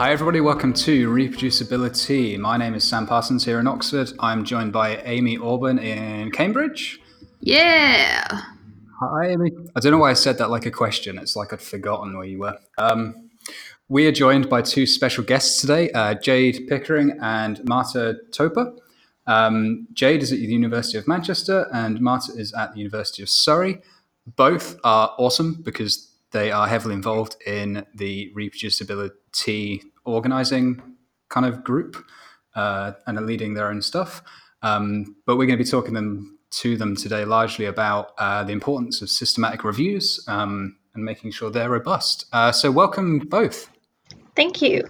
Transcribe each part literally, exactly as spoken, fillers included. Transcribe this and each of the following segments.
Hi everybody, welcome to Reproducibility. My name is Sam Parsons here in Oxford. I'm joined by Amy Orben in Cambridge. Yeah. Hi Amy. I don't know why I said that like a question. It's like I'd forgotten where you were. Um, we are joined by two special guests today, uh, Jade Pickering and Marta Topor. Um, Jade is at the University of Manchester and Marta is at the University of Surrey. Both are awesome because they are heavily involved in the reproducibility organizing kind of group uh, and are leading their own stuff. Um, but we're going to be talking them, to them today largely about uh, the importance of systematic reviews um, and making sure they're robust. Uh, so welcome both. Thank you.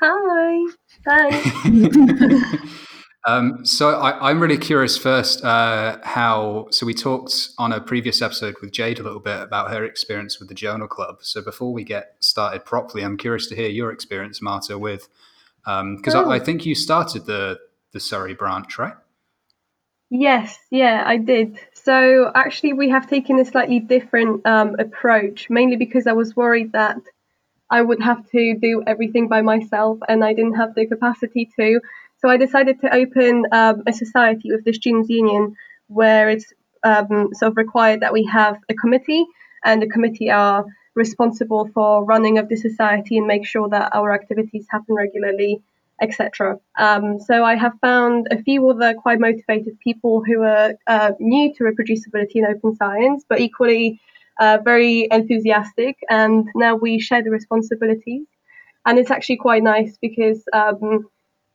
Hi. Hi. Um, so I, I'm really curious first uh, how, so we talked on a previous episode with Jade a little bit about her experience with the Journal Club. So before we get started properly, I'm curious to hear your experience, Marta, with, because um, oh. I, I think you started the, the Surrey branch, right? Yes, yeah, I did. So actually we have taken a slightly different um, approach, mainly because I was worried that I would have to do everything by myself and I didn't have the capacity to. So I decided to open um, a society with the Students' Union where it's um, sort of required that we have a committee, and the committee are responsible for running of the society and make sure that our activities happen regularly, et cetera. Um, so I have found a few other quite motivated people who are uh, new to reproducibility and open science, but equally uh, very enthusiastic, and now we share the responsibilities. And it's actually quite nice because um,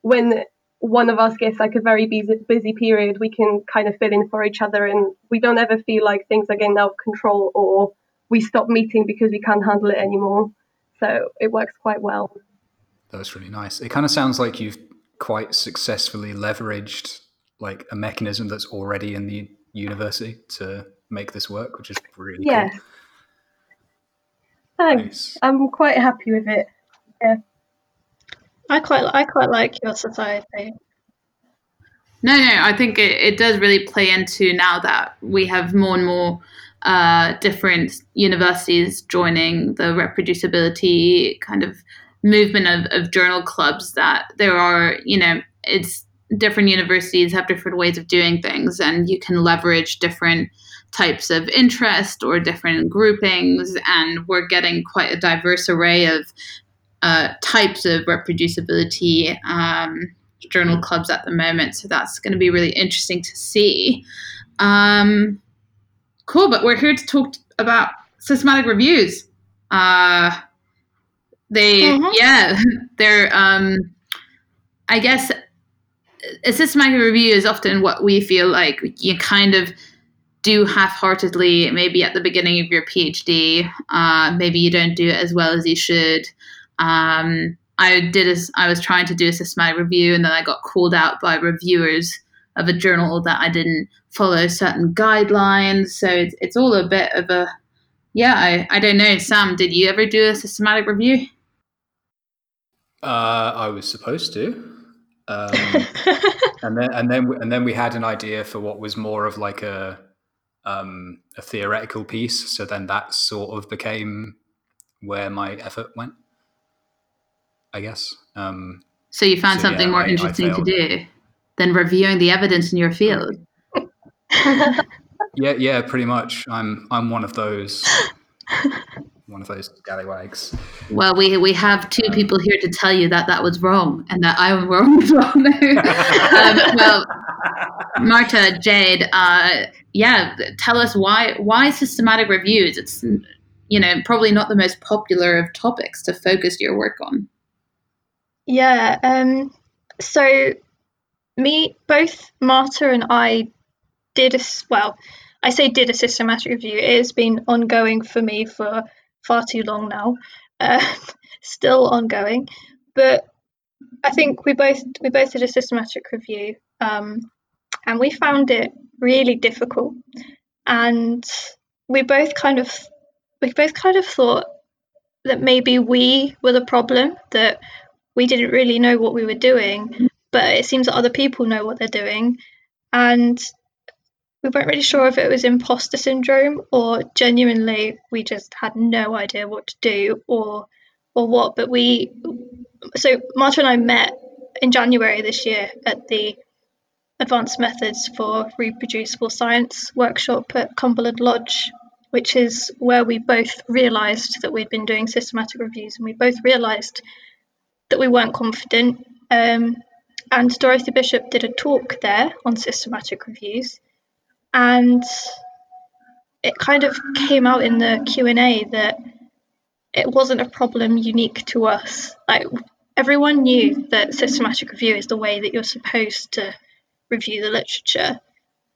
when one of us gets like a very busy, busy period, we can kind of fill in for each other and we don't ever feel like things are getting out of control or we stop meeting because we can't handle it anymore. So it works quite well. That's really nice. It kind of sounds like you've quite successfully leveraged like a mechanism that's already in the university to make this work, which is really yeah. cool. Thanks. Nice. I'm quite happy with it. Yeah. I quite, I quite like your society. No, no, I think it, it does really play into now that we have more and more uh, different universities joining the reproducibility kind of movement of, of journal clubs, that there are, you know, it's different universities have different ways of doing things and you can leverage different types of interest or different groupings, and we're getting quite a diverse array of Uh, types of reproducibility um, journal clubs at the moment. So that's going to be really interesting to see. Um, cool, but we're here to talk t- about systematic reviews. Uh, they, uh-huh. yeah, they're, um, I guess, a systematic review is often what we feel like you kind of do half-heartedly, maybe at the beginning of your PhD. Uh, maybe you don't do it as well as you should. Um, I did. A, I was trying to do a systematic review, and then I got called out by reviewers of a journal that I didn't follow certain guidelines. So it's, it's all a bit of a, yeah. I, I don't know. Sam, did you ever do a systematic review? Uh, I was supposed to, um, and then and then and then we had an idea for what was more of like a um, a theoretical piece. So then that sort of became where my effort went, I guess. Um, so you found so something yeah, more I, interesting I to do than reviewing the evidence in your field. yeah, yeah, pretty much. I'm I'm one of those, one of those scallywags. Well, we we have two um, people here to tell you that that was wrong and that I'm wrong. um, well, Marta, Jade, uh, yeah, tell us why why systematic reviews? It's, you know, probably not the most popular of topics to focus your work on. Yeah, um, so me, both Marta and I did, a, well, I say did a systematic review. It has been ongoing for me for far too long now, uh, still ongoing. But I think we both we both did a systematic review, um, and we found it really difficult. And we both kind of we both kind of thought that maybe we were the problem, that we didn't really know what we were doing, but it seems that other people know what they're doing. And we weren't really sure if it was imposter syndrome or genuinely we just had no idea what to do, or or what, but we, so Marta and I met in January this year at the Advanced Methods for Reproducible Science workshop at Cumberland Lodge, which is where we both realised that we'd been doing systematic reviews, and we both realised that we weren't confident. Um, and Dorothy Bishop did a talk there on systematic reviews, and it kind of came out in the Q and A that it wasn't a problem unique to us. Like, everyone knew that systematic review is the way that you're supposed to review the literature,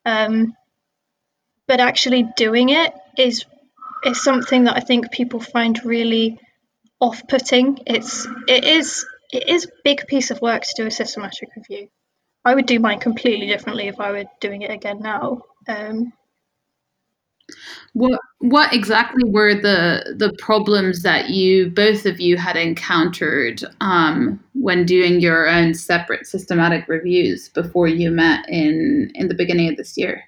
um, but actually doing it is is something that I think people find really off-putting. It's it is it is a big piece of work to do a systematic review. I would do mine completely differently if I were doing it again now. Um, What what exactly were the the problems that you both of you had encountered um, when doing your own separate systematic reviews before you met in, in the beginning of this year?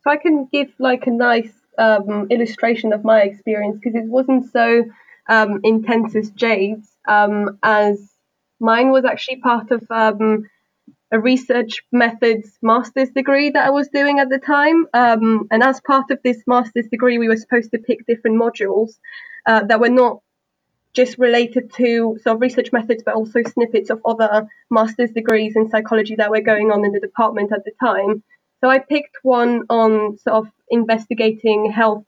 If I can give like a nice um, illustration of my experience, because it wasn't so um, intense as Jade's, um, as mine was actually part of um, a research methods master's degree that I was doing at the time. Um, and as part of this master's degree, we were supposed to pick different modules uh, that were not just related to sort of research methods, but also snippets of other master's degrees in psychology that were going on in the department at the time. So I picked one on sort of investigating health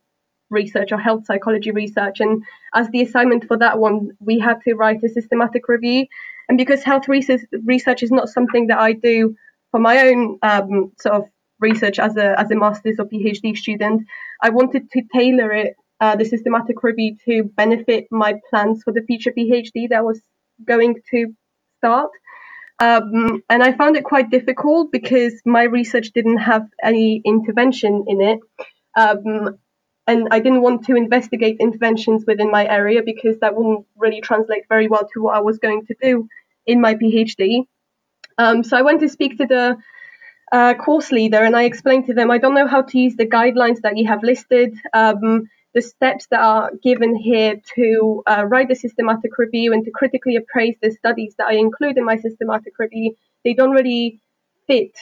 research or health psychology research. And as the assignment for that one, we had to write a systematic review. And because health research, research is not something that I do for my own um, sort of research as a as a master's or PhD student, I wanted to tailor it, uh, the systematic review, to benefit my plans for the future PhD that I was going to start. Um, and I found it quite difficult because my research didn't have any intervention in it. Um, And I didn't want to investigate interventions within my area because that wouldn't really translate very well to what I was going to do in my PhD. Um, so I went to speak to the uh, course leader, and I explained to them, I don't know how to use the guidelines that you have listed, um, the steps that are given here to uh, write a systematic review and to critically appraise the studies that I include in my systematic review. They don't really fit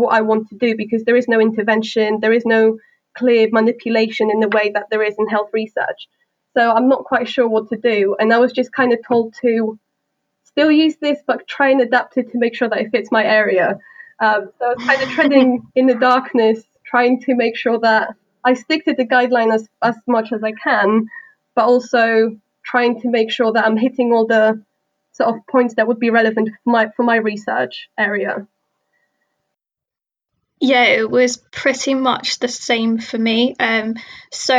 what I want to do because there is no intervention, there is no clear manipulation in the way that there is in health research. So I'm not quite sure what to do. And I was just kind of told to still use this, but try and adapt it to make sure that it fits my area. Um, so I was kind of treading in the darkness, trying to make sure that I stick to the guideline as, as much as I can, but also trying to make sure that I'm hitting all the sort of points that would be relevant for my, for my research area. Yeah, it was pretty much the same for me. Um, so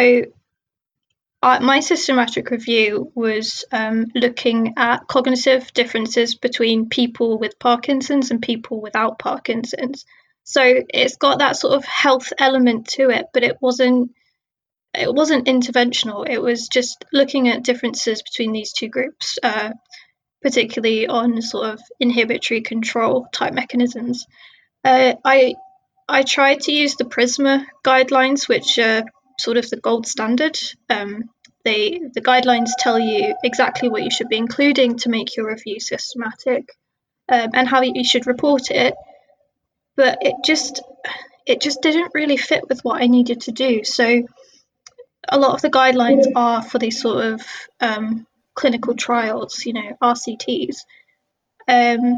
uh, my systematic review was um, looking at cognitive differences between people with Parkinson's and people without Parkinson's. So it's got that sort of health element to it, but it wasn't it wasn't interventional. It was just looking at differences between these two groups, uh, particularly on sort of inhibitory control type mechanisms. Uh, I I tried to use the PRISMA guidelines, which are sort of the gold standard. Um, they the guidelines tell you exactly what you should be including to make your review systematic, um, and how you should report it. But it just it just didn't really fit with what I needed to do. So a lot of the guidelines are for these sort of um, clinical trials, you know, R C Ts. Um,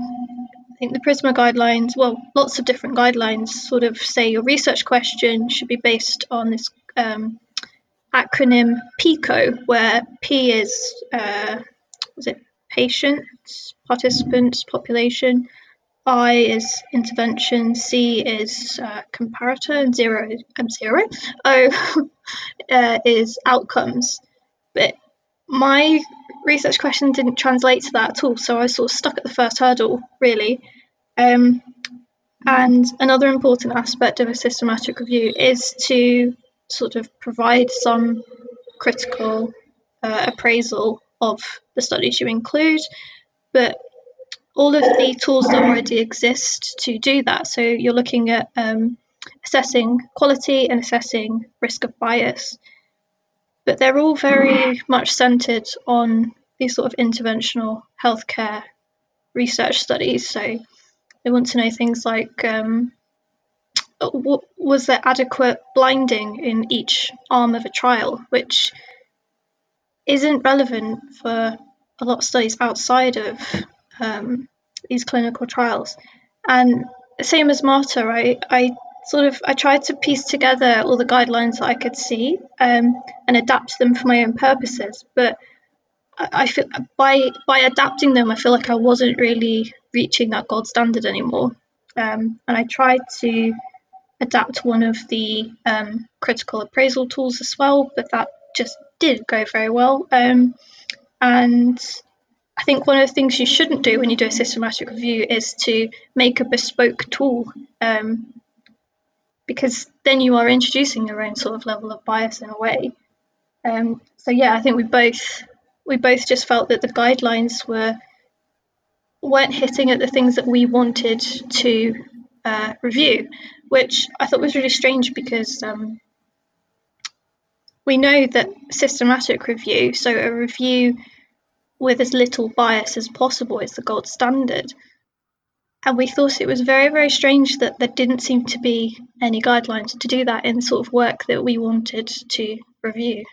I think the PRISMA guidelines, well, lots of different guidelines sort of say your research question should be based on this um, acronym PICO, where P is, uh, was it patients, participants, population, I is intervention, C is uh, comparator, and zero, um, zero? O uh, is outcomes. But my research question didn't translate to that at all, so I was sort of stuck at the first hurdle, really. Um, and another important aspect of a systematic review is to sort of provide some critical uh, appraisal of the studies you include, but all of the tools that already exist to do that. So you're looking at um, assessing quality and assessing risk of bias, but they're all very much centred on these sort of interventional healthcare research studies. So they want to know things like, um, what, was there adequate blinding in each arm of a trial, which isn't relevant for a lot of studies outside of um, these clinical trials. And same as Marta, right? I sort of I tried to piece together all the guidelines that I could see um, and adapt them for my own purposes. But I, I feel by by adapting them, I feel like I wasn't really reaching that gold standard anymore. Um, and I tried to adapt one of the um, critical appraisal tools as well, but that just didn't go very well. Um, and I think one of the things you shouldn't do when you do a systematic review is to make a bespoke tool, um, because then you are introducing your own sort of level of bias in a way. Um, so yeah, I think we both we both just felt that the guidelines were weren't hitting at the things that we wanted to uh, review, which I thought was really strange because um, we know that systematic review, so a review with as little bias as possible, is the gold standard. And we thought it was very, very strange that there didn't seem to be any guidelines to do that in the sort of work that we wanted to review.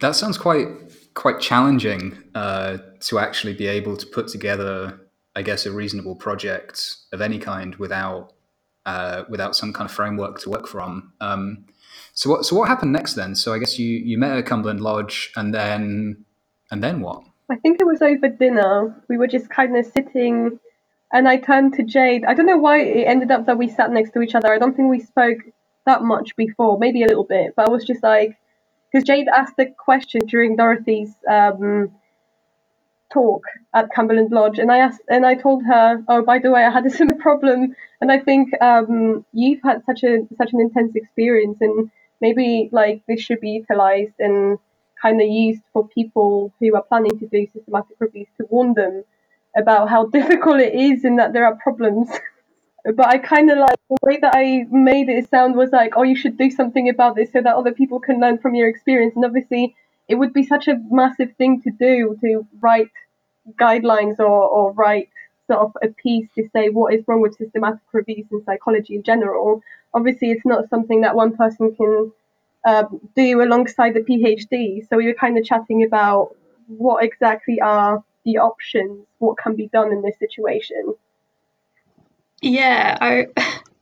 That sounds quite quite challenging uh, to actually be able to put together, I guess, a reasonable project of any kind without uh, without some kind of framework to work from. Um, so what so what happened next then? So I guess you you met at Cumberland Lodge, and then and then what? I think it was over dinner. We were just kind of sitting. And I turned to Jade. I don't know why it ended up that we sat next to each other. I don't think we spoke that much before, maybe a little bit. But I was just like, because Jade asked a question during Dorothy's um, talk at Cumberland Lodge. And I asked, and I told her, oh, by the way, I had a similar problem. And I think um, you've had such a such an intense experience, and maybe like this should be utilised and kind of used for people who are planning to do systematic reviews, to warn them about how difficult it is and that there are problems. But I kind of like the way that I made it sound was like, oh, you should do something about this so that other people can learn from your experience. And obviously it would be such a massive thing to do, to write guidelines or, or write sort of a piece to say what is wrong with systematic reviews in psychology in general. Obviously it's not something that one person can um, do alongside the PhD. So we were kind of chatting about what exactly are the options, what can be done in this situation. Yeah, I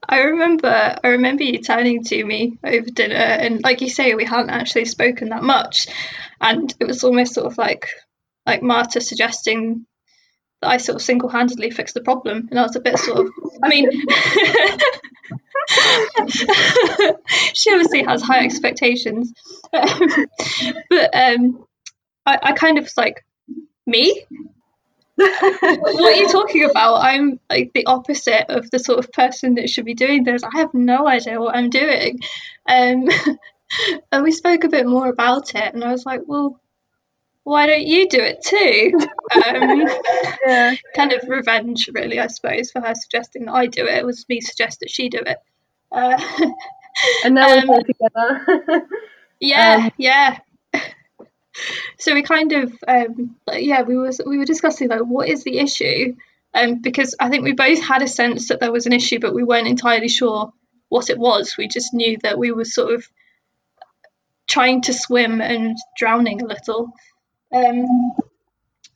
I remember I remember you turning to me over dinner, and like you say, we hadn't actually spoken that much, and it was almost sort of like like Marta suggesting that I sort of single-handedly fixed the problem, and I was a bit sort of, I mean, she obviously has high expectations, but um, I, I kind of was like, me? What are you talking about? I'm like the opposite of the sort of person that should be doing this. I have no idea what I'm doing. Um, and we spoke a bit more about it, and I was like, well, why don't you do it too? Um, yeah. Kind of revenge, really, I suppose, for her suggesting that I do it. It was me suggest that she do it. Uh, and now um, we're all together. yeah, um. yeah. So we kind of, um, yeah, we were we were discussing like what is the issue, um, because I think we both had a sense that there was an issue, but we weren't entirely sure what it was. We just knew that we were sort of trying to swim and drowning a little. Um,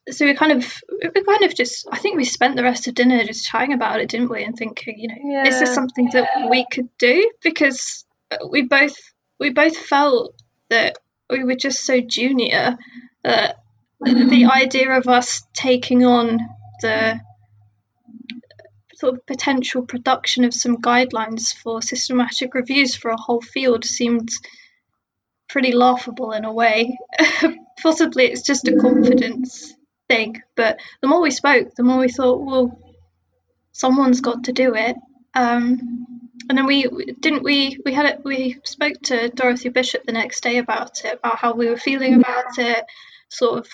so we kind of we kind of just I think we spent the rest of dinner just chatting about it, didn't we? And thinking, you know, yeah. Is this something that we could do? Because we both we both felt that we were just so junior that uh, the idea of us taking on the sort of potential production of some guidelines for systematic reviews for a whole field seemed pretty laughable in a way. Possibly it's just a confidence thing, but the more we spoke, the more we thought, well, someone's got to do it. Um, And then we didn't we we had it, we spoke to Dorothy Bishop the next day about it, about how we were feeling about it, sort of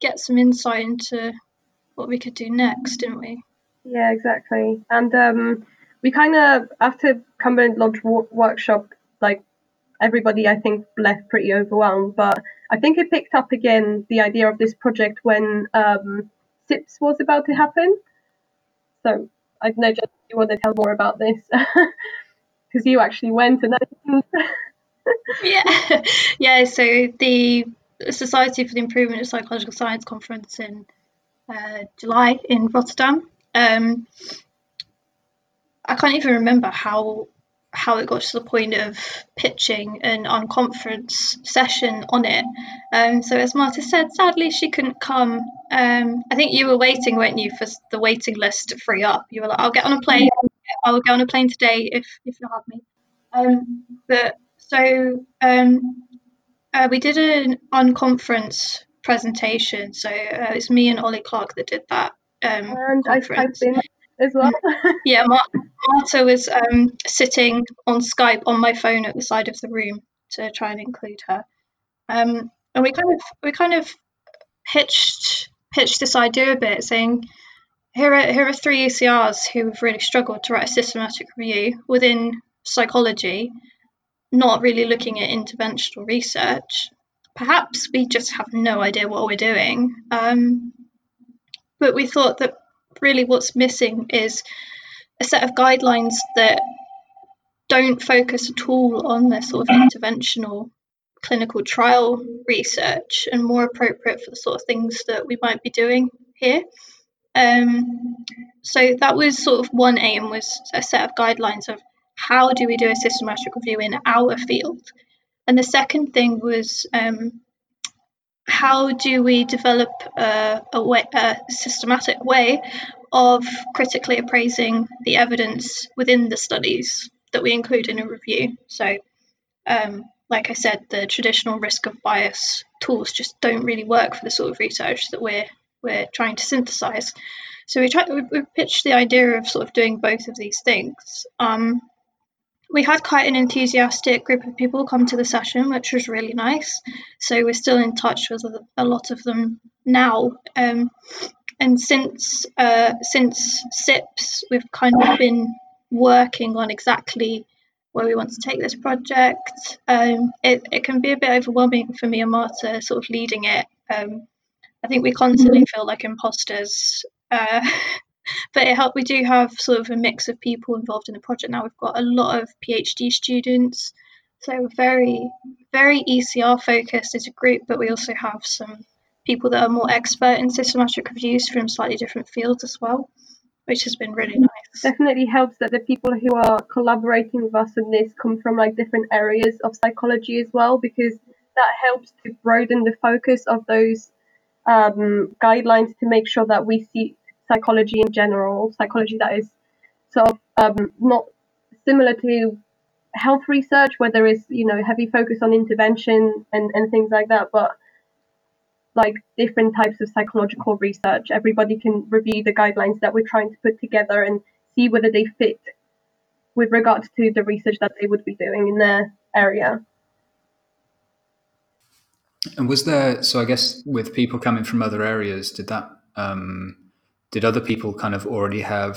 get some insight into what we could do next, didn't we? Yeah, exactly. And um, we kind of after Cumberland Lodge workshop, like everybody, I think, left pretty overwhelmed. But I think it picked up again the idea of this project when um, SIPS was about to happen. So I don't know, Jade, if you want to tell more about this, because you actually went and that. yeah, yeah. So the Society for the Improvement of Psychological Science conference in uh, July in Rotterdam. Um, I can't even remember how how it got to the point of pitching an on-conference session on it. Um, so as Marta said, sadly she couldn't come. Um, I think you were waiting, weren't you, for the waiting list to free up. You were like, I'll get on a plane. I will get on a plane today if if you have me. Um, but so um, uh, we did an on-conference presentation. So uh, it's me and Ollie Clark that did that. Um, and I've been as well. yeah, Mar- Marta was um, sitting on Skype on my phone at the side of the room to try and include her. Um, and we kind of we kind of pitched pitched this idea a bit, saying, here are here are three E C Rs who have really struggled to write a systematic review within psychology, not really looking at interventional research. Perhaps we just have no idea what we're doing. Um, but we thought that really what's missing is a set of guidelines that don't focus at all on the sort of interventional clinical trial research and more appropriate for the sort of things that we might be doing here. Um, so that was sort of one aim, was a set of guidelines of how do we do a systematic review in our field. And the second thing was um, how do we develop a, a, way, a systematic way of critically appraising the evidence within the studies that we include in a review. So, um, like I said, the traditional risk of bias tools just don't really work for the sort of research that we're we're trying to synthesize. So we tried, we pitched the idea of sort of doing both of these things. Um, we had quite an enthusiastic group of people come to the session, which was really nice. So we're still in touch with a lot of them now. Um, and since uh, since SIPS, we've kind of been working on exactly where we want to take this project. Um, it, it can be a bit overwhelming for me and Marta sort of leading it. Um, I think we constantly feel like imposters, uh, but it helped. We do have sort of a mix of people involved in the project now. We've got a lot of PhD students, so we're very, very E C R focused as a group, but we also have some people that are more expert in systematic reviews from slightly different fields as well, which has been really nice. Definitely helps that the people who are collaborating with us in this come from like different areas of psychology as well, because that helps to broaden the focus of those Um, guidelines to make sure that we see psychology in general, psychology that is sort of um, not similar to health research, where there is, you know, heavy focus on intervention and, and things like that, but like different types of psychological research. Everybody can review the guidelines that we're trying to put together and see whether they fit with regards to the research that they would be doing in their area. And was there, so I guess with people coming from other areas, did that, um, did other people kind of already have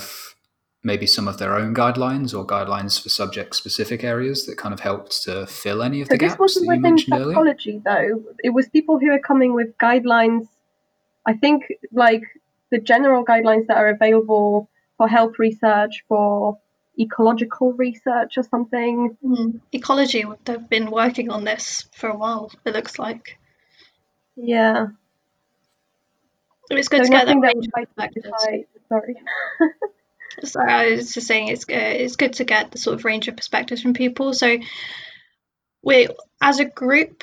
maybe some of their own guidelines or guidelines for subject specific areas that kind of helped to fill any of so the gaps? So this wasn't within psychology earlier? Though. It was people who are coming with guidelines, I think like the general guidelines that are available for health research, for ecological research or something. Mm. Ecology, they've been working on this for a while, it looks like. Yeah. It's good so to get that range of perspectives. Sorry. so I was just saying it's, uh, it's good to get the sort of range of perspectives from people. So we, as a group,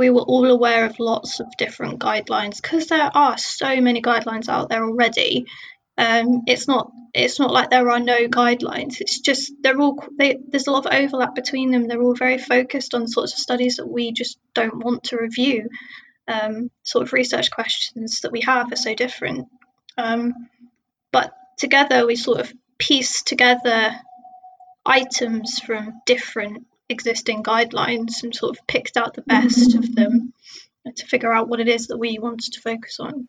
we were all aware of lots of different guidelines because there are so many guidelines out there already. Um, it's not it's not like there are no guidelines. It's just they're all they, there's a lot of overlap between them. They're all very focused on sorts of studies that we just don't want to review. Um, sort of research questions that we have are so different. Um, but together we sort of piece together items from different existing guidelines and sort of picked out the best of them to figure out what it is that we wanted to focus on.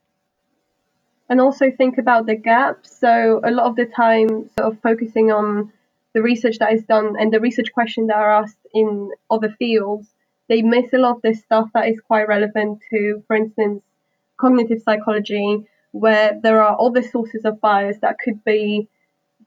And also think about the gaps. So a lot of the time sort of focusing on the research that is done and the research questions that are asked in other fields, they miss a lot of this stuff that is quite relevant to, for instance, cognitive psychology, where there are other sources of bias that could be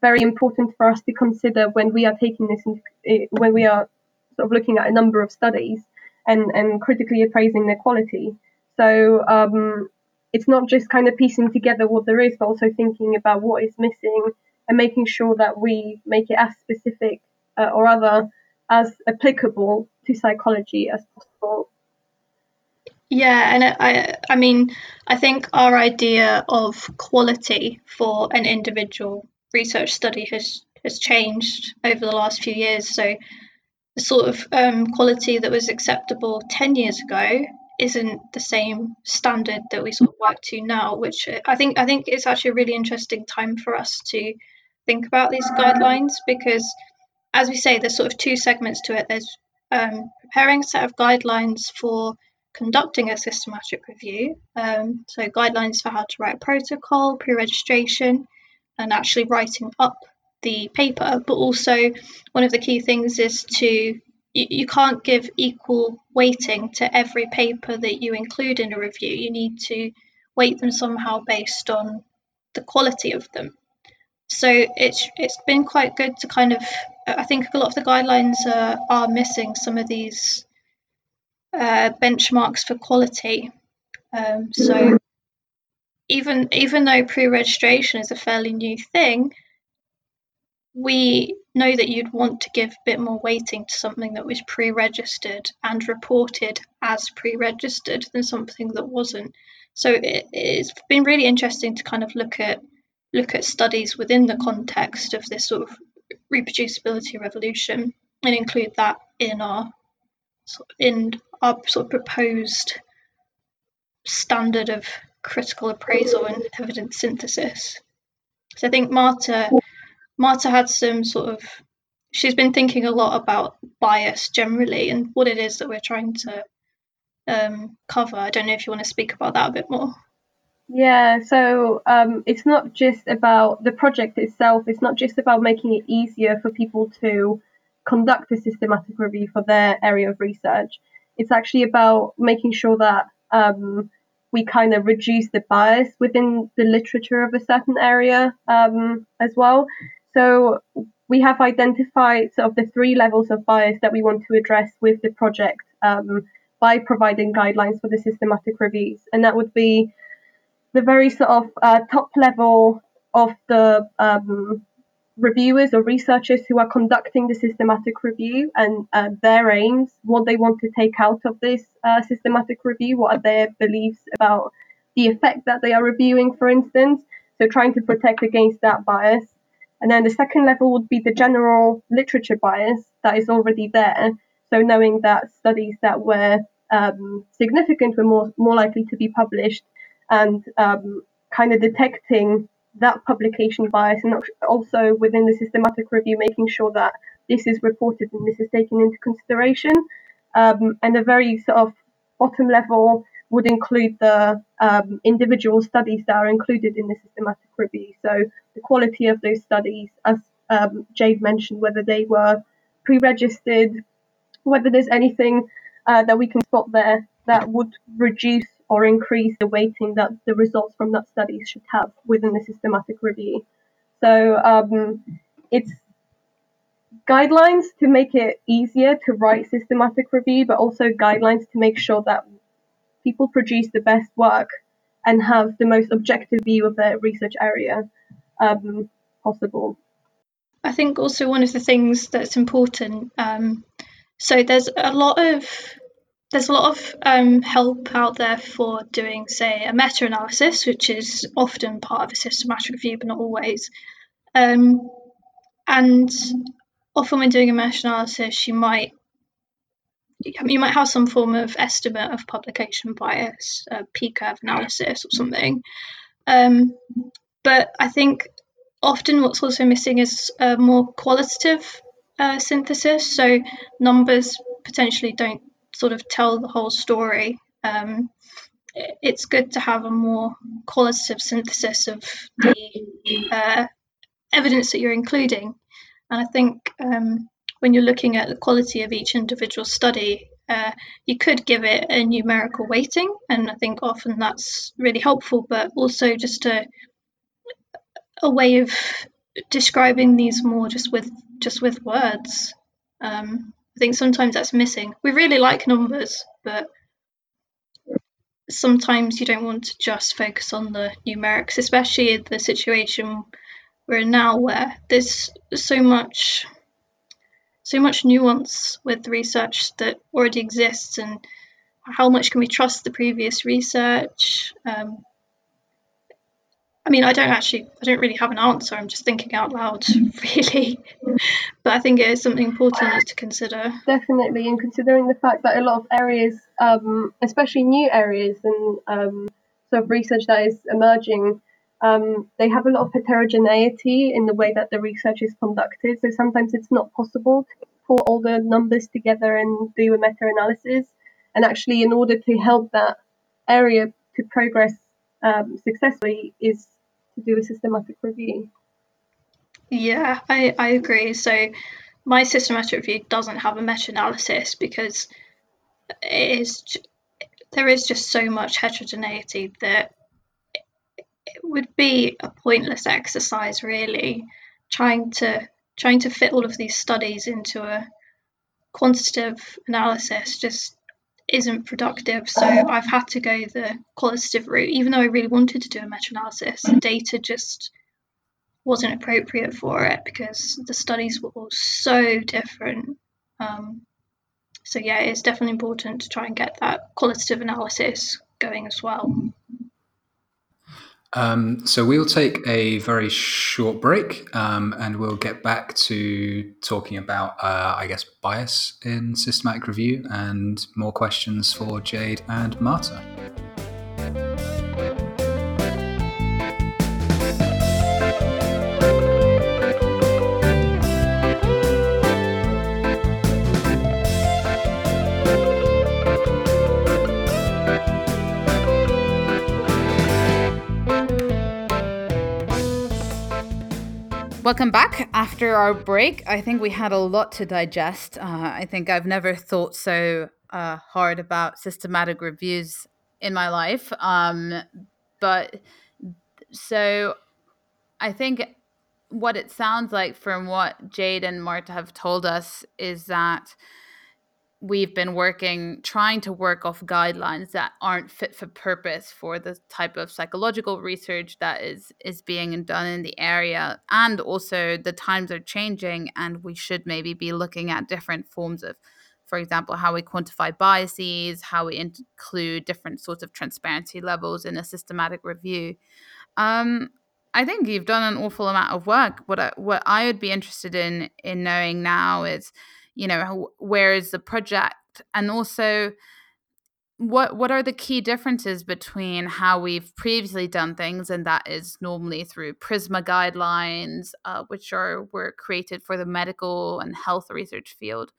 very important for us to consider when we are taking this, in, when we are sort of looking at a number of studies and, and critically appraising their quality. So um, it's not just kind of piecing together what there is, but also thinking about what is missing and making sure that we make it as specific uh, or other as applicable to psychology as possible. Yeah, and I, I mean, I think our idea of quality for an individual research study has, has changed over the last few years. So the sort of um, quality that was acceptable ten years ago isn't the same standard that we sort of work to now, which I think I think it's actually a really interesting time for us to think about these guidelines, because, as we say, there's sort of two segments to it. There's um, preparing a set of guidelines for conducting a systematic review, um, so guidelines for how to write a protocol, pre-registration, and actually writing up the paper. But also, one of the key things is to you, you can't give equal weighting to every paper that you include in a review. You need to weight them somehow based on the quality of them. So it's it's been quite good to kind of, I think a lot of the guidelines are, are missing some of these uh, benchmarks for quality. Um, so even even though pre-registration is a fairly new thing, we know that you'd want to give a bit more weighting to something that was pre-registered and reported as pre-registered than something that wasn't. So it, it's been really interesting to kind of look at look at studies within the context of this sort of reproducibility revolution and include that in our in our sort of proposed standard of critical appraisal and evidence synthesis. So I think Marta Marta had some sort of, she's been thinking a lot about bias generally and what it is that we're trying to um, cover. I don't know if you want to speak about that a bit more. Yeah, so um, it's not just about the project itself. It's not just about making it easier for people to conduct a systematic review for their area of research. It's actually about making sure that um, we kind of reduce the bias within the literature of a certain area um, as well. So we have identified sort of the three levels of bias that we want to address with the project um, by providing guidelines for the systematic reviews. And that would be the very sort of uh, top level of the um, reviewers or researchers who are conducting the systematic review and uh, their aims, what they want to take out of this uh, systematic review, what are their beliefs about the effect that they are reviewing, for instance. So trying to protect against that bias. And then the second level would be the general literature bias that is already there. So knowing that studies that were um, significant were more, more likely to be published, and um, kind of detecting that publication bias, and also within the systematic review, making sure that this is reported and this is taken into consideration. Um, and a very sort of bottom level would include the um, individual studies that are included in the systematic review. So the quality of those studies, as um, Jade mentioned, whether they were pre-registered, whether there's anything uh, that we can spot there that would reduce or increase the weighting that the results from that study should have within the systematic review. So um, it's guidelines to make it easier to write systematic review, but also guidelines to make sure that people produce the best work and have the most objective view of their research area um, possible. I think also one of the things that's important, um, so there's a lot of There's a lot of um, help out there for doing, say, a meta-analysis, which is often part of a systematic review, but not always. Um, and often when doing a meta-analysis, you might you might have some form of estimate of publication bias, a P-curve analysis or something. Um, but I think often what's also missing is a more qualitative uh, synthesis. So numbers potentially don't sort of tell the whole story. Um, it's good to have a more qualitative synthesis of the uh, evidence that you're including. And I think um, when you're looking at the quality of each individual study, uh, you could give it a numerical weighting, and I think often that's really helpful, but also just a a way of describing these more just with just with words. Um, I think sometimes that's missing. We really like numbers, but sometimes you don't want to just focus on the numerics, especially in the situation we're in now where there's so much so much nuance with research that already exists, and how much can we trust the previous research? Um, I mean, I don't actually, I don't really have an answer. I'm just thinking out loud, really. But I think it is something important to consider. Definitely, and considering the fact that a lot of areas, um, especially new areas and um, sort of research that is emerging, um, they have a lot of heterogeneity in the way that the research is conducted. So sometimes it's not possible to pull all the numbers together and do a meta-analysis. And actually, in order to help that area to progress um, successfully is to do a systematic review. Yeah, I, I agree. So my systematic review doesn't have a meta-analysis because it is, there is just so much heterogeneity that it would be a pointless exercise, really, trying to trying to fit all of these studies into a quantitative analysis just isn't productive. So I've had to go the qualitative route, even though I really wanted to do a meta-analysis. The data just wasn't appropriate for it because the studies were all so different. Um, so yeah, it's definitely important to try and get that qualitative analysis going as well. Um, so we'll take a very short break, um, and we'll get back to talking about, uh, I guess, bias in systematic review and more questions for Jade and Marta. Welcome back. After our break, I think we had a lot to digest. Uh, I think I've never thought so uh, hard about systematic reviews in my life. Um, but so I think what it sounds like from what Jade and Marta have told us is that we've been working, trying to work off guidelines that aren't fit for purpose for the type of psychological research that is is being done in the area. And also the times are changing, and we should maybe be looking at different forms of, for example, how we quantify biases, how we include different sorts of transparency levels in a systematic review. Um, I think you've done an awful amount of work. What I, what I would be interested in in knowing now is, you know, where is the project, and also what what are the key differences between how we've previously done things, and that is normally through PRISMA guidelines, uh, which are were created for the medical and health research field.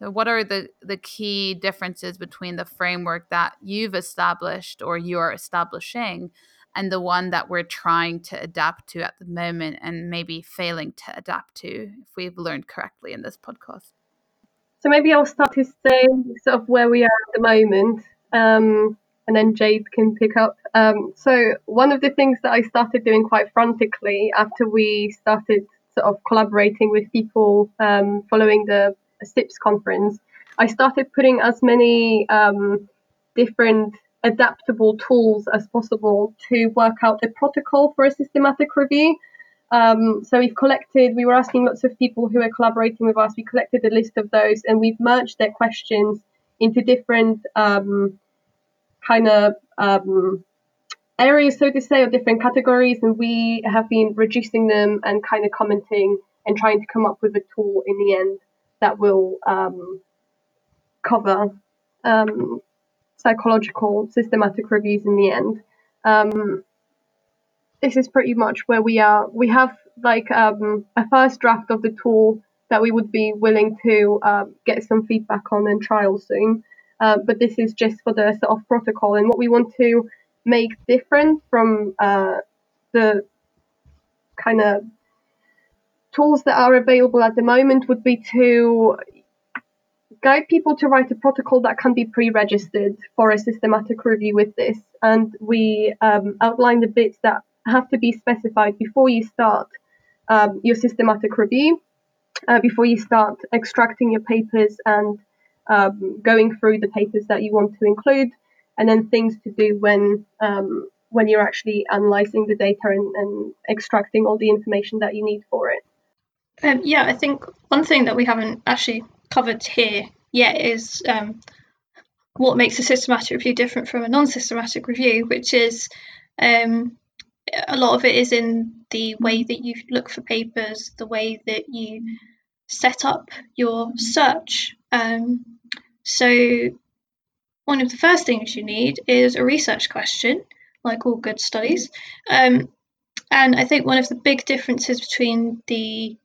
So what are the, the key differences between the framework that you've established or you are establishing and the one that we're trying to adapt to at the moment and maybe failing to adapt to, if we've learned correctly in this podcast? So maybe I'll start to say sort of where we are at the moment, um, and then Jade can pick up. Um, so one of the things that I started doing quite frantically after we started sort of collaborating with people um, following the SIPS conference, I started putting as many um, different adaptable tools as possible to work out a protocol for a systematic review. Um, so we've collected, we were asking lots of people who are collaborating with us, we collected a list of those, and we've merged their questions into different um, kind of um, areas, so to say, or different categories, and we have been reducing them and kind of commenting and trying to come up with a tool in the end that will um, cover um, psychological systematic reviews in the end. Um, This is pretty much where we are. We have like um, a first draft of the tool that we would be willing to uh, get some feedback on and trial soon. Uh, but this is just for the sort of protocol, and what we want to make different from uh, the kind of tools that are available at the moment would be to guide people to write a protocol that can be pre-registered for a systematic review with this. And we um, outline the bits that have to be specified before you start um, your systematic review, uh, before you start extracting your papers and um, going through the papers that you want to include, and then things to do when um, when you're actually analysing the data and, and extracting all the information that you need for it. Um, yeah, I think one thing that we haven't actually covered here yet is um, what makes a systematic review different from a non-systematic review, which is um, a lot of it is in the way that you look for papers, the way that you set up your search. Um, so one of the first things you need is a research question, like all good studies. Um, and I think one of the big differences between the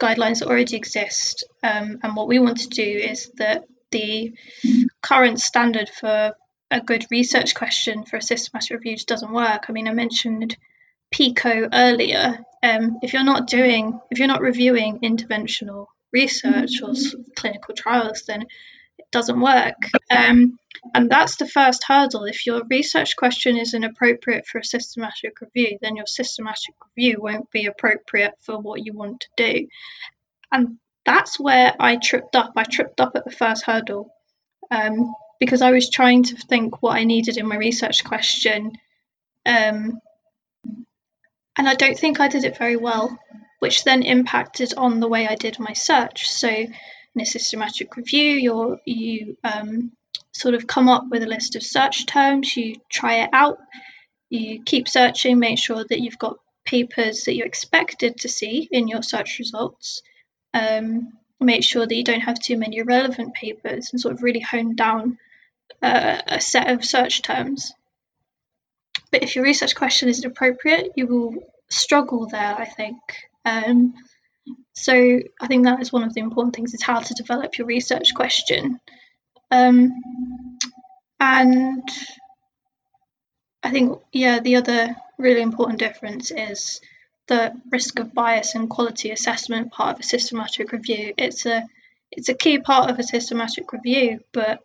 guidelines that already exist um, and what we want to do is that the current standard for a good research question for a systematic review just doesn't work. I mean, I mentioned PICO earlier. Um, if you're not doing, if you're not reviewing interventional research or clinical trials, then it doesn't work. Um, and that's the first hurdle. If your research question isn't appropriate for a systematic review, then your systematic review won't be appropriate for what you want to do. And that's where I tripped up. I tripped up at the first hurdle um, because I was trying to think what I needed in my research question. Um, and I don't think I did it very well, which then impacted on the way I did my search. So in a systematic review, you're, you um, sort of come up with a list of search terms, you try it out, you keep searching, make sure that you've got papers that you're expected to see in your search results, um, make sure that you don't have too many irrelevant papers, and sort of really hone down uh, a set of search terms. But if your research question isn't appropriate, you will struggle there, I think. Um, So I think that is one of the important things, is how to develop your research question. Um, and I think, yeah, the other really important difference is the risk of bias and quality assessment part of a systematic review. It's a, it's a key part of a systematic review, but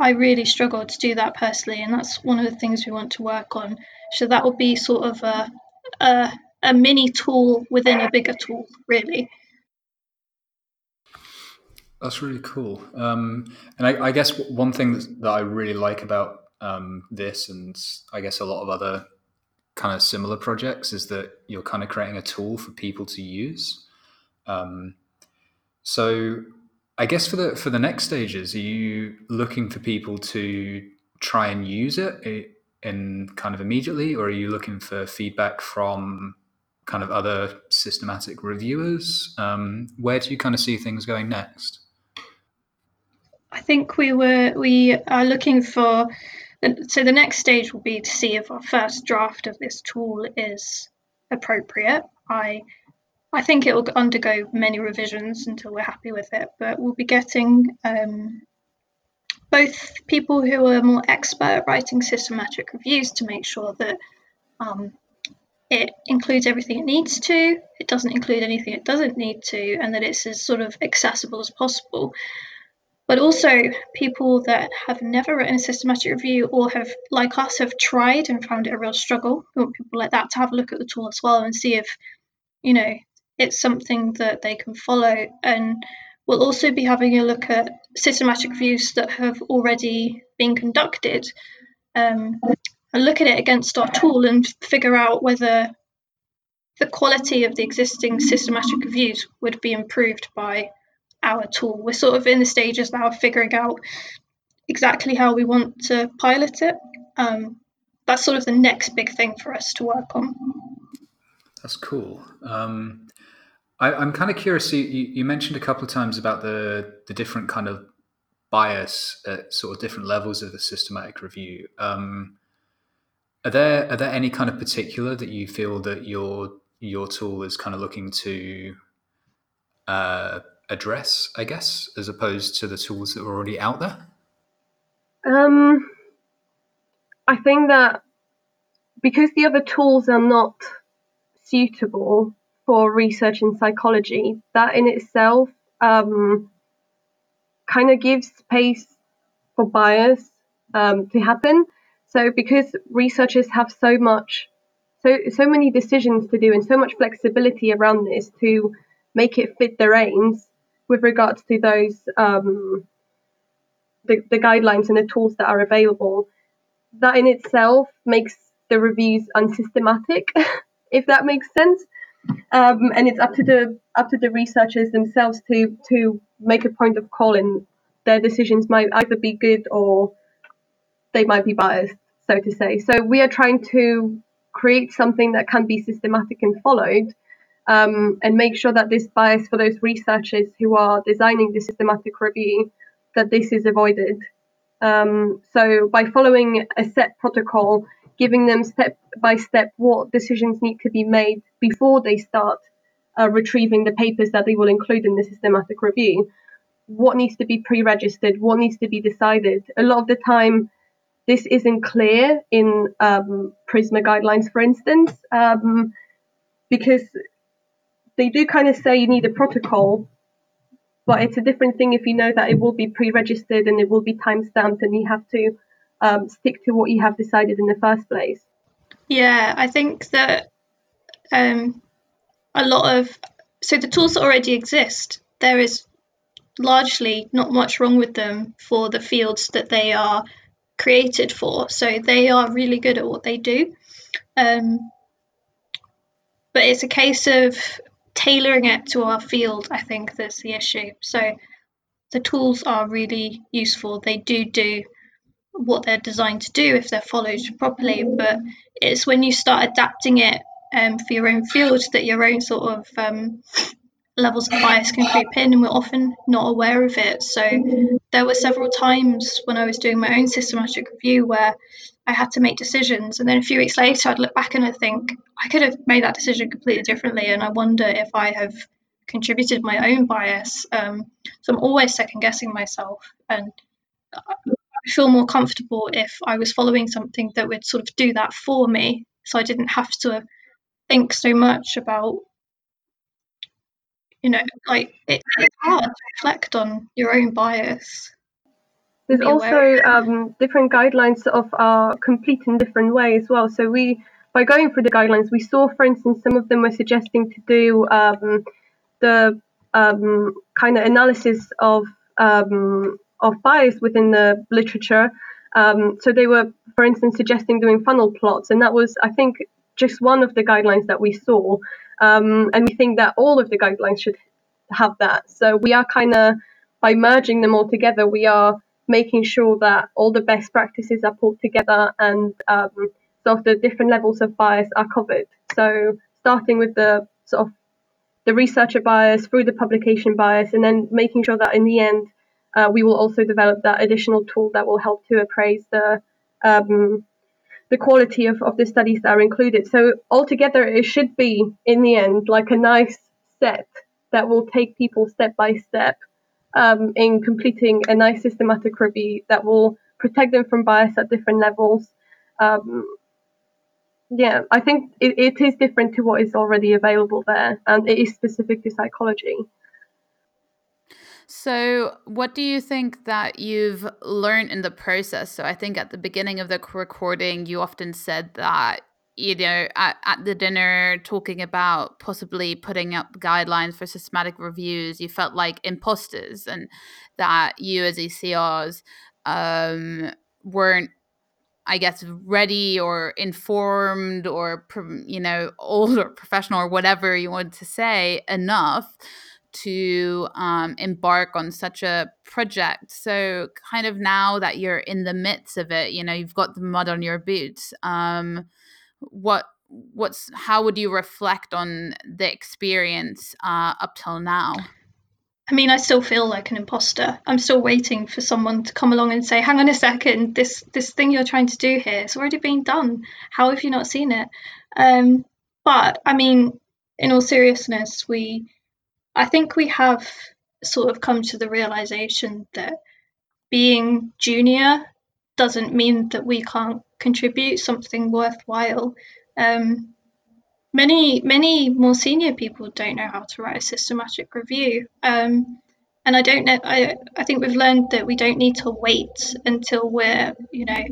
I really struggled to do that personally, and that's one of the things we want to work on. So that will be sort of a... a a mini tool within a bigger tool, really. That's really cool. Um, and I, I guess one thing that I really like about um, this, and I guess a lot of other kind of similar projects, is that you're kind of creating a tool for people to use. Um, so I guess for the, for the next stages, are you looking for people to try and use it in kind of immediately, or are you looking for feedback from kind of other systematic reviewers? Um, where do you kind of see things going next? I think we were we are looking for, so the next stage will be to see if our first draft of this tool is appropriate. I I think it will undergo many revisions until we're happy with it, but we'll be getting um, both people who are more expert at writing systematic reviews to make sure that um, it includes everything it needs to, it doesn't include anything it doesn't need to, and that it's as sort of accessible as possible. But also people that have never written a systematic review or have, like us, have tried and found it a real struggle. We want people like that to have a look at the tool as well and see if, you know, it's something that they can follow. And we'll also be having a look at systematic reviews that have already been conducted um, and look at it against our tool and figure out whether the quality of the existing systematic reviews would be improved by our tool. We're sort of in the stages now of figuring out exactly how we want to pilot it. Um, that's sort of the next big thing for us to work on. That's cool. Um... I, I'm kind of curious, you, you mentioned a couple of times about the, the different kind of bias at sort of different levels of the systematic review. Um, are there are there any kind of particular that you feel that your your tool is kind of looking to uh, address, I guess, as opposed to the tools that were already out there? Um, I think that because the other tools are not suitable for research in psychology. That in itself um, kind of gives space for bias um, to happen. So because researchers have so much, so so many decisions to do and so much flexibility around this to make it fit their aims with regards to those um, the, the guidelines and the tools that are available, that in itself makes the reviews unsystematic, if that makes sense. Um, and it's up to the up to the researchers themselves to to make a point of call, and their decisions might either be good or they might be biased, so to say. So we are trying to create something that can be systematic and followed, um, and make sure that this bias for those researchers who are designing the systematic review, that this is avoided. Um, so by following a set protocol, giving them step by step what decisions need to be made before they start uh, retrieving the papers that they will include in the systematic review, what needs to be pre-registered, what needs to be decided. A lot of the time, this isn't clear in um, PRISMA guidelines, for instance, um, because they do kind of say you need a protocol, but it's a different thing if you know that it will be pre-registered and it will be time-stamped and you have to um, stick to what you have decided in the first place. Yeah, I think that um, a lot of... So the tools that already exist, there is largely not much wrong with them for the fields that they are created for, so they are really good at what they do, um, but it's a case of tailoring it to our field, I think, that's the issue. So the tools are really useful, they do do what they're designed to do if they're followed properly, but it's when you start adapting it um, for your own field that your own sort of um, levels of bias can creep in, and we're often not aware of it. So there were several times when I was doing my own systematic review where I had to make decisions, and then a few weeks later I'd look back and I'd think, I could have made that decision completely differently, and I wonder if I have contributed my own bias. Um, so I'm always second guessing myself, and I feel more comfortable if I was following something that would sort of do that for me, so I didn't have to think so much about, you know, like it, it's hard to reflect on your own bias. There's also um, different guidelines of our complete in different way as well. So we, by going through the guidelines, we saw, for instance, some of them were suggesting to do um, the um, kind of analysis of um, of bias within the literature. Um, so they were, for instance, suggesting doing funnel plots, and that was, I think, just one of the guidelines that we saw. Um, and we think that all of the guidelines should have that. So we are kind of, by merging them all together, we are making sure that all the best practices are pulled together, and um, sort of the different levels of bias are covered. So starting with the sort of the researcher bias through the publication bias, and then making sure that in the end, uh, we will also develop that additional tool that will help to appraise the um the quality of, of the studies that are included. So altogether, it should be, in the end, like a nice set that will take people step by step um, in completing a nice systematic review that will protect them from bias at different levels. Um, yeah, I think it, it is different to what is already available there, and it is specific to psychology. So what do you think that you've learned in the process? So I think at the beginning of the recording, you often said that, you know, at, at the dinner, talking about possibly putting up guidelines for systematic reviews, you felt like imposters, and that you as E C Rs um, weren't, I guess, ready or informed or, you know, old or professional or whatever you want to say enough to um, embark on such a project. So kind of now that you're in the midst of it, you know, you've got the mud on your boots. Um, what what's how would you reflect on the experience uh, up till now? I mean, I still feel like an imposter. I'm still waiting for someone to come along and say, hang on a second, this this thing you're trying to do here, it's already been done. How have you not seen it? Um, but I mean, in all seriousness, we I think we have sort of come to the realization that being junior doesn't mean that we can't contribute something worthwhile. Um, many, many more senior people don't know how to write a systematic review. Um, and I don't know, I, I think we've learned that we don't need to wait until we're, you know,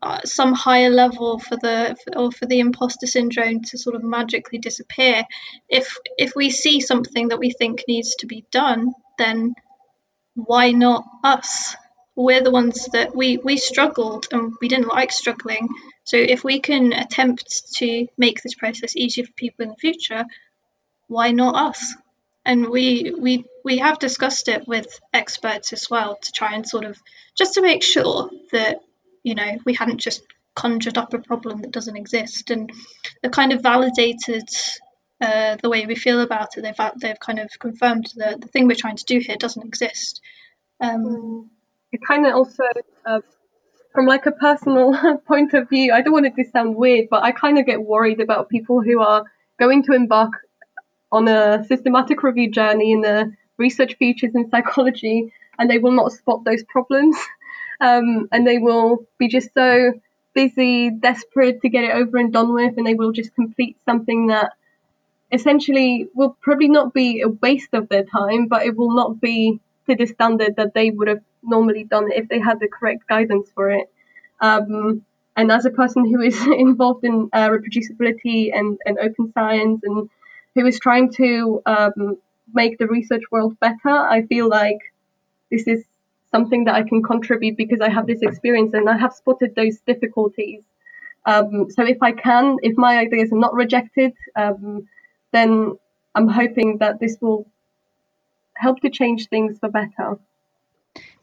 uh, some higher level for the, or for the imposter syndrome to sort of magically disappear. If, if we see something that we think needs to be done, then why not us? We're the ones that we, we struggled and we didn't like struggling. So if we can attempt to make this process easier for people in the future, why not us? And we we we have discussed it with experts as well to try and sort of just to make sure that, you know, we hadn't just conjured up a problem that doesn't exist. And they've kind of validated uh, the way we feel about it. They've they've kind of confirmed that the thing we're trying to do here doesn't exist. Um, It kind of also, uh, from like a personal point of view, I don't want it to sound weird, but I kind of get worried about people who are going to embark on a systematic review journey in the research futures in psychology, and they will not spot those problems. Um, and they will be just so busy, desperate to get it over and done with, and they will just complete something that essentially will probably not be a waste of their time, but it will not be to the standard that they would have normally done if they had the correct guidance for it. Um, and as a person who is involved in uh, reproducibility and, and open science and who is trying to um, make the research world better, I feel like this is something that I can contribute because I have this experience and I have spotted those difficulties. Um, so if I can, if my ideas are not rejected, um, then I'm hoping that this will help to change things for better.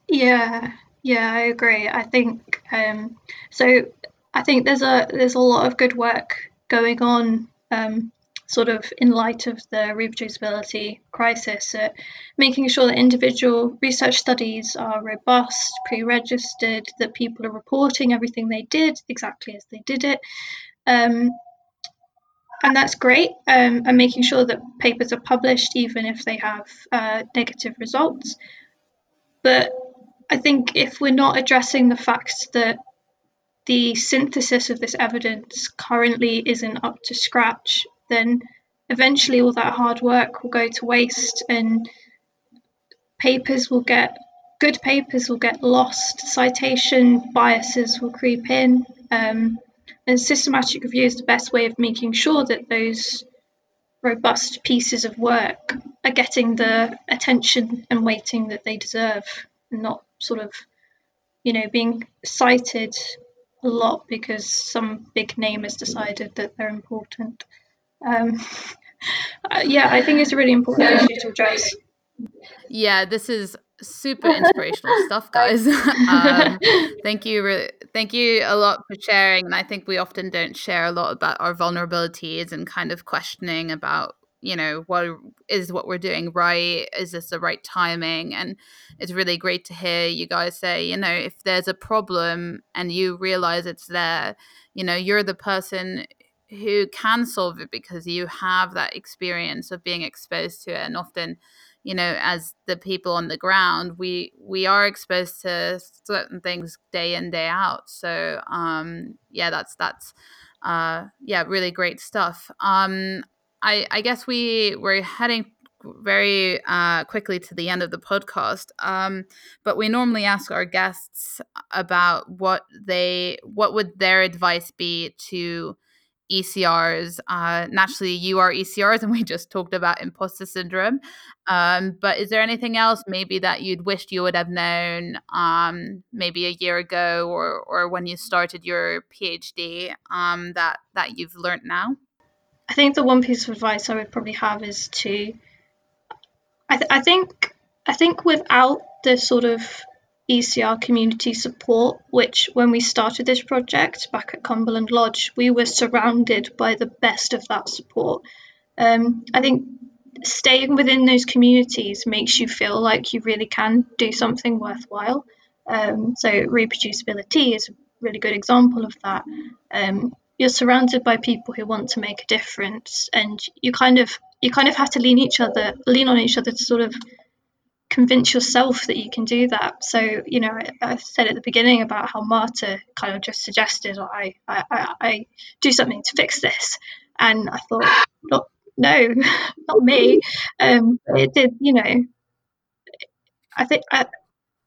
Yeah, yeah, I agree. I think um, so. I think there's a there's a lot of good work going on, um, sort of in light of the reproducibility crisis, uh, making sure that individual research studies are robust, pre-registered, that people are reporting everything they did exactly as they did it, um, and that's great. Um, and making sure that papers are published even if they have uh, negative results, but I think if we're not addressing the fact that the synthesis of this evidence currently isn't up to scratch, then eventually all that hard work will go to waste and papers will get, good papers will get lost, citation biases will creep in, um, and systematic review is the best way of making sure that those robust pieces of work are getting the attention and weighting that they deserve, and not sort of, you know, being cited a lot because some big name has decided that they're important. Um, yeah, I think it's a really important yeah. issue to address. Yeah, this is super inspirational stuff, guys. um, thank you, re- thank you a lot for sharing. And I think we often don't share a lot about our vulnerabilities and kind of questioning about, you know, what is what we're doing right? Is this the right timing? And it's really great to hear you guys say, you know, if there's a problem and you realize it's there, you know, you're the person who can solve it because you have that experience of being exposed to it. And often, you know, as the people on the ground, we we are exposed to certain things day in, day out. So um, yeah, that's that's uh, yeah, really great stuff. Um, I, I guess we we're heading very uh, quickly to the end of the podcast, um, but we normally ask our guests about what they what would their advice be to E C Rs. Uh, naturally, you are E C Rs, and we just talked about imposter syndrome. Um, but is there anything else maybe that you'd wished you would have known, um, maybe a year ago or or when you started your PhD, um, that that you've learned now? I think the one piece of advice I would probably have is to, I, th- I think I think without the sort of E C R community support, which when we started this project back at Cumberland Lodge, we were surrounded by the best of that support. Um, I think staying within those communities makes you feel like you really can do something worthwhile. Um, so reproducibility is a really good example of that. Um, You're surrounded by people who want to make a difference, and you kind of you kind of have to lean each other, lean on each other to sort of convince yourself that you can do that. So, you know, I, I said at the beginning about how Marta kind of just suggested, I I, I I do something to fix this, And I thought, not, no, not me. Um, it did, you know, I think I,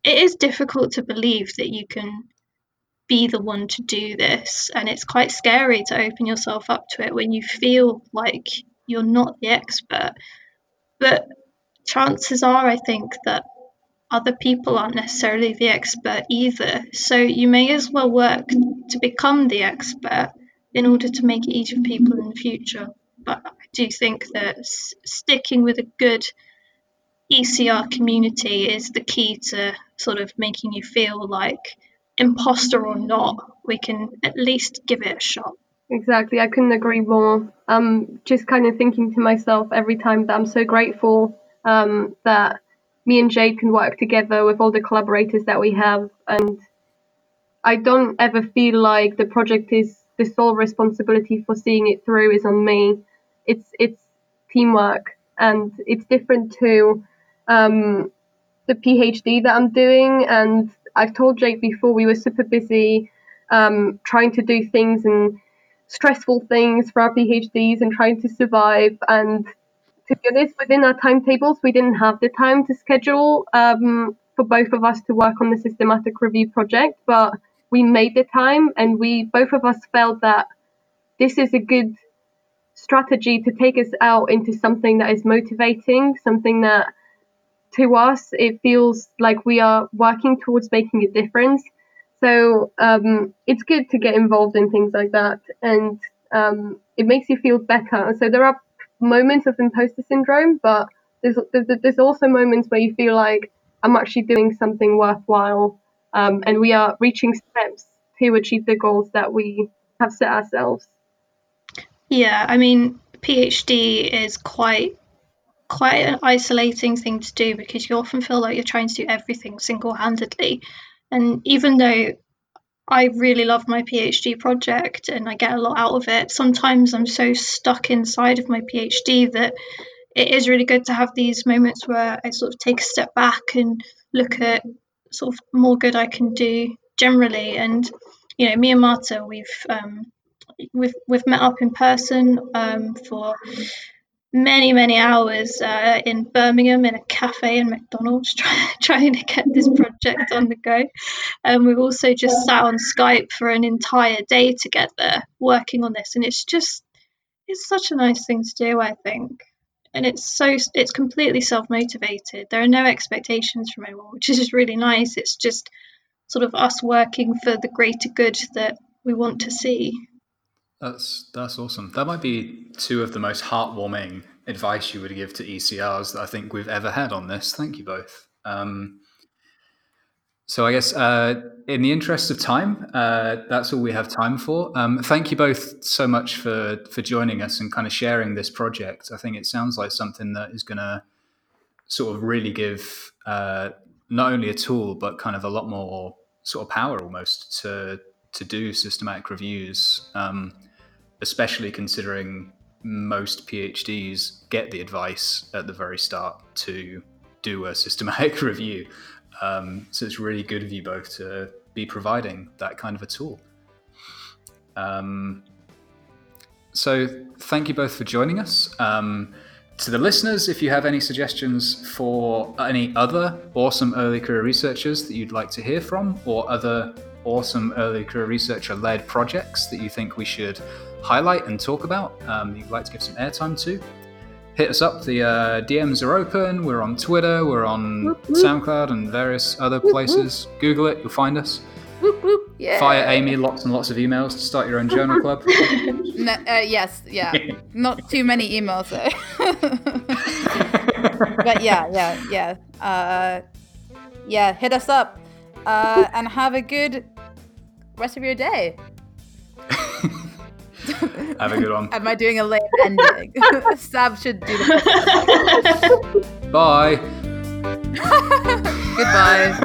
it is difficult to believe that you can be the one to do this. And it's quite scary to open yourself up to it when you feel like you're not the expert. But chances are, I think, that other people aren't necessarily the expert either. So you may as well work to become the expert in order to make it easier for people in the future. But I do think that s- sticking with a good E C R community is the key to sort of making you feel like, imposter or not, we can at least give it a shot. Exactly, I couldn't agree more. Um, just kind of thinking to myself every time that I'm so grateful um, that me and Jade can work together with all the collaborators that we have, and I don't ever feel like the project is the sole responsibility for seeing it through is on me. It's it's teamwork, and it's different to um, the PhD that I'm doing. And I've told Jade before, we were super busy um, trying to do things and stressful things for our PhDs and trying to survive. And to be honest, within our timetables, we didn't have the time to schedule um, for both of us to work on the systematic review project, but we made the time, and we both of us felt that this is a good strategy to take us out into something that is motivating, something that to us, it feels like we are working towards making a difference. So um, it's good to get involved in things like that, and um, it makes you feel better. So there are moments of imposter syndrome, but there's, there's also moments where you feel like I'm actually doing something worthwhile. Um, and we are reaching steps to achieve the goals that we have set ourselves. Yeah, I mean, PhD is quite quite an isolating thing to do, because you often feel like you're trying to do everything single-handedly. And even though I really love my PhD project and I get a lot out of it, sometimes I'm so stuck inside of my PhD that it is really good to have these moments where I sort of take a step back and look at sort of more good I can do generally. And you know, me and Marta, we've um we've we've met up in person um for many many hours uh in Birmingham in a cafe and McDonald's try, trying to get this project on the go. And um, we've also just sat on Skype for an entire day together working on this, and it's just it's such a nice thing to do, I think. And it's so it's completely self-motivated. There are no expectations from anyone, which is just really nice. It's just sort of us working for the greater good that we want to see. That's that's awesome. That might be two of the most heartwarming advice you would give to E C Rs that I think we've ever had on this. Thank you both. Um, so I guess uh, in the interest of time, uh, that's all we have time for. Um, thank you both so much for, for joining us and kind of sharing this project. I think it sounds like something that is going to sort of really give uh, not only a tool, but kind of a lot more sort of power almost to to do systematic reviews, um, especially considering most PhDs get the advice at the very start to do a systematic review. Um, so it's really good of you both to be providing that kind of a tool. Um, so thank you both for joining us. Um, to the listeners, if you have any suggestions for any other awesome early career researchers that you'd like to hear from, or other awesome early career researcher-led projects that you think we should highlight and talk about, um, you'd like to give some airtime to, hit us up. The uh, D Ms are open. We're on Twitter. We're on whoop, whoop. SoundCloud and various other whoop, places. Whoop. Google it. You'll find us. Whoop, whoop. Yeah. Fire Amy lots and lots of emails to start your own journal club. no, uh, yes, yeah. Not too many emails, though. But yeah, yeah, yeah. Uh, yeah, hit us up. Uh, and have a good rest of your day. Have a good one. Am I doing a late ending? Sab should do that. Bye. Goodbye.